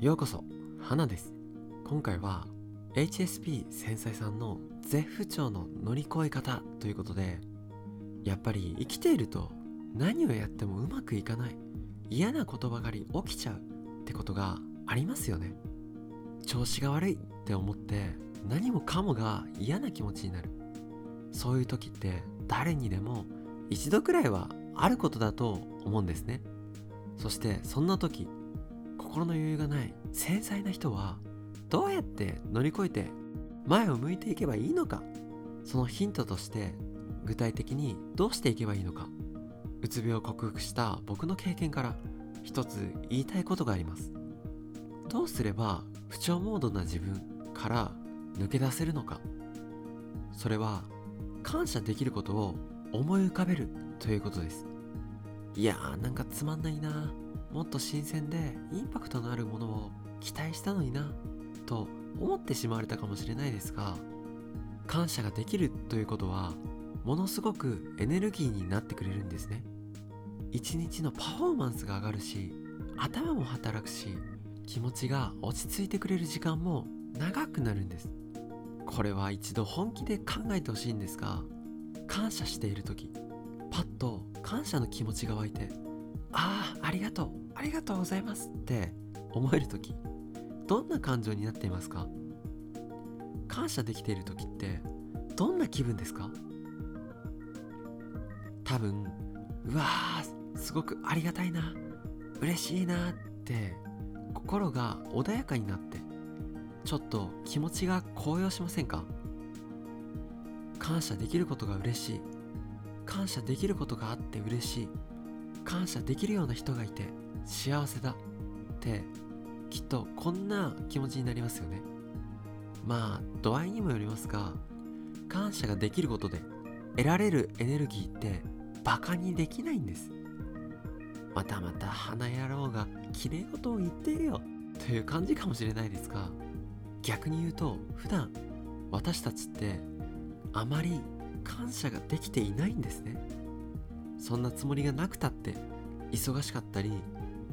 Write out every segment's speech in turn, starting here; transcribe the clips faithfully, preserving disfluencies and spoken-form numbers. ようこそ、花です。今回は エイチエスピー 繊細さんの絶不調の乗り越え方ということで、やっぱり生きていると何をやってもうまくいかない、嫌なことばかり起きちゃうってことがありますよね。調子が悪いって思って何もかもが嫌な気持ちになる。そういう時って誰にでも一度くらいはあることだと思うんですね。そしてそんな時、心の余裕がない繊細な人はどうやって乗り越えて前を向いていけばいいのか、そのヒントとして具体的にどうしていけばいいのか、うつ病を克服した僕の経験から一つ言いたいことがあります。どうすれば不調モードな自分から抜け出せるのか。それは感謝できることを思い浮かべるということです。いやー、なんかつまんないな、もっと新鮮でインパクトのあるものを期待したのになと思ってしまわれたかもしれないですが、感謝ができるということはものすごくエネルギーになってくれるんですね。一日のパフォーマンスが上がるし、頭も働くし、気持ちが落ち着いてくれる時間も長くなるんです。これは一度本気で考えてほしいんですが、感謝している時、パッと感謝の気持ちが湧いて、ああ、ありがとう、ありがとうございますって思える時、どんな感情になっていますか？感謝できている時ってどんな気分ですか？多分、うわー、すごくありがたいな、嬉しいなって心が穏やかになって、ちょっと気持ちが高揚しませんか？感謝できることが嬉しい、感謝できることがあって嬉しい、感謝できるような人がいて幸せだってきっとこんな気持ちになりますよね。まあ度合いにもよりますが、感謝ができることで得られるエネルギーってバカにできないんです。またまた花野郎がきれい事を言っているよという感じかもしれないですが、逆に言うと普段私たちってあまり感謝ができていないんですね。そんなつもりがなくたって、忙しかったり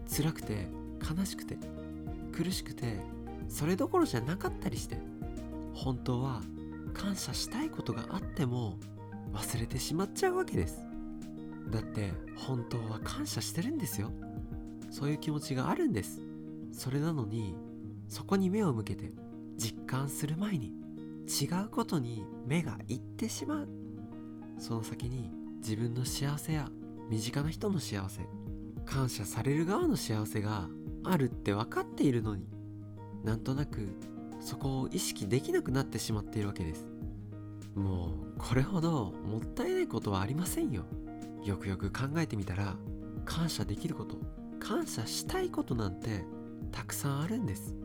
辛くて悲しくて苦しくてそれどころじゃなかったりして、本当は感謝したいことがあっても忘れてしまっちゃうわけです。だって本当は感謝してるんですよ。そういう気持ちがあるんです。それなのに、そこに目を向けて実感する前に違うことに目がいってしまう。その先に自分の幸せや身近な人の幸せ、感謝される側の幸せがあるって分かっているのに、なんとなくそこを意識できなくなってしまっているわけです。もうこれほどもったいないことはありませんよ。よくよく考えてみたら、感謝できること、感謝したいことなんてたくさんあるんです。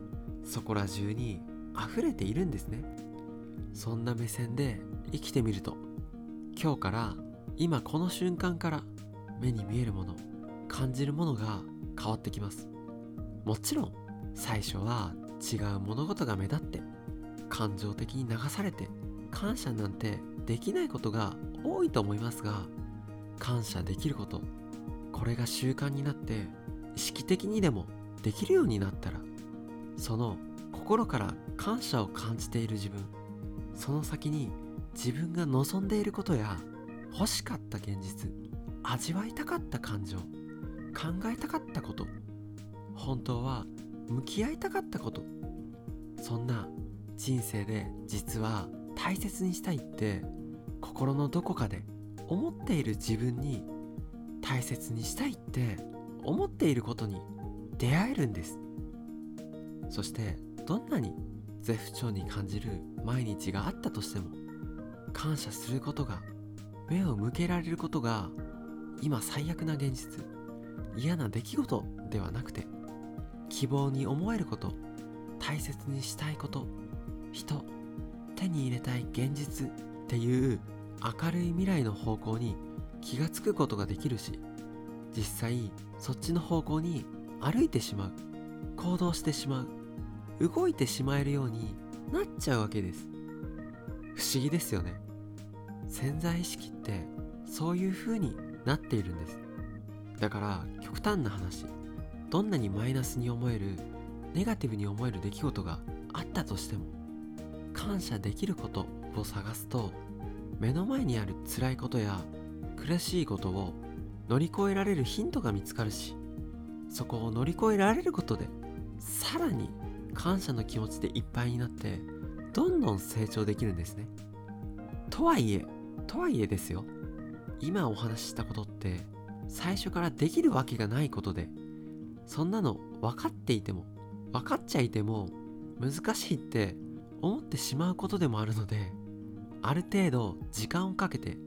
そこら中に溢れているんですね。そんな目線で生きてみると、今日から今この瞬間から目に見えるもの、感じるものが変わってきます。もちろん最初は違う物事が目立って感情的に流されて感謝なんてできないことが多いと思いますが、感謝できること、これが習慣になって意識的にでもできるようになったら、その心から感謝を感じている自分、その先に自分が望んでいることや欲しかった現実、味わいたかった感情、考えたかったこと、本当は向き合いたかったこと、そんな人生で実は大切にしたいって心のどこかで思っている自分に、大切にしたいって思っていることに出会えるんです。そしてどんなに絶不調に感じる毎日があったとしても、感謝することが、目を向けられることが、今最悪な現実、嫌な出来事ではなくて、希望に思えること、大切にしたいこと、人、手に入れたい現実っていう明るい未来の方向に気がつくことができるし、実際そっちの方向に歩いてしまう、行動してしまう、動いてしまえるようになっちゃうわけです。不思議ですよね。潜在意識ってそういう風になっているんです。だから極端な話、どんなにマイナスに思えるネガティブに思える出来事があったとしても、感謝できることを探すと、目の前にある辛いことや苦しいことを乗り越えられるヒントが見つかるし、そこを乗り越えられることでさらに感謝の気持ちでいっぱいになって、どんどん成長できるんですね。とはいえとはいえですよ、今お話ししたことって最初からできるわけがないことで、そんなの分かっていても分かっちゃいても難しいって思ってしまうことでもあるので、ある程度時間をかけて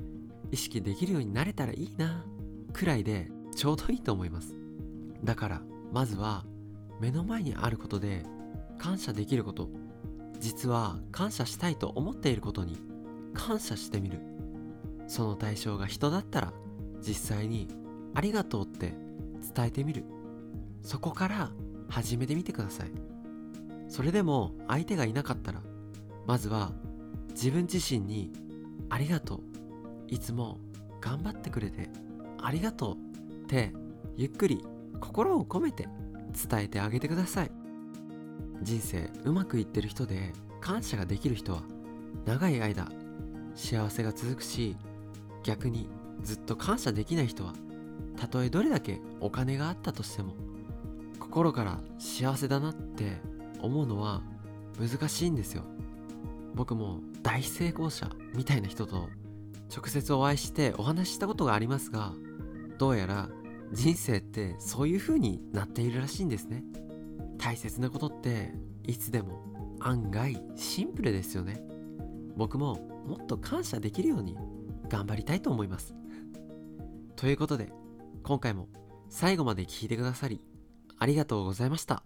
意識できるようになれたらいいなくらいでちょうどいいと思います。だからまずは目の前にあることで感謝できること、実は感謝したいと思っていることに感謝してみる。その対象が人だったら実際にありがとうって伝えてみる。そこから始めてみてください。それでも相手がいなかったら、まずは自分自身にありがとう、いつも頑張ってくれてありがとうってゆっくり心を込めて伝えてあげてください。人生うまくいってる人で感謝ができる人は長い間幸せが続くし、逆にずっと感謝できない人はたとえどれだけお金があったとしても心から幸せだなって思うのは難しいんですよ。僕も大成功者みたいな人と直接お会いしてお話ししたことがありますが、どうやら人生ってそういう風になっているらしいんですね。大切なことっていつでも案外シンプルですよね。僕ももっと感謝できるように頑張りたいと思いますということで、今回も最後まで聞いてくださりありがとうございました。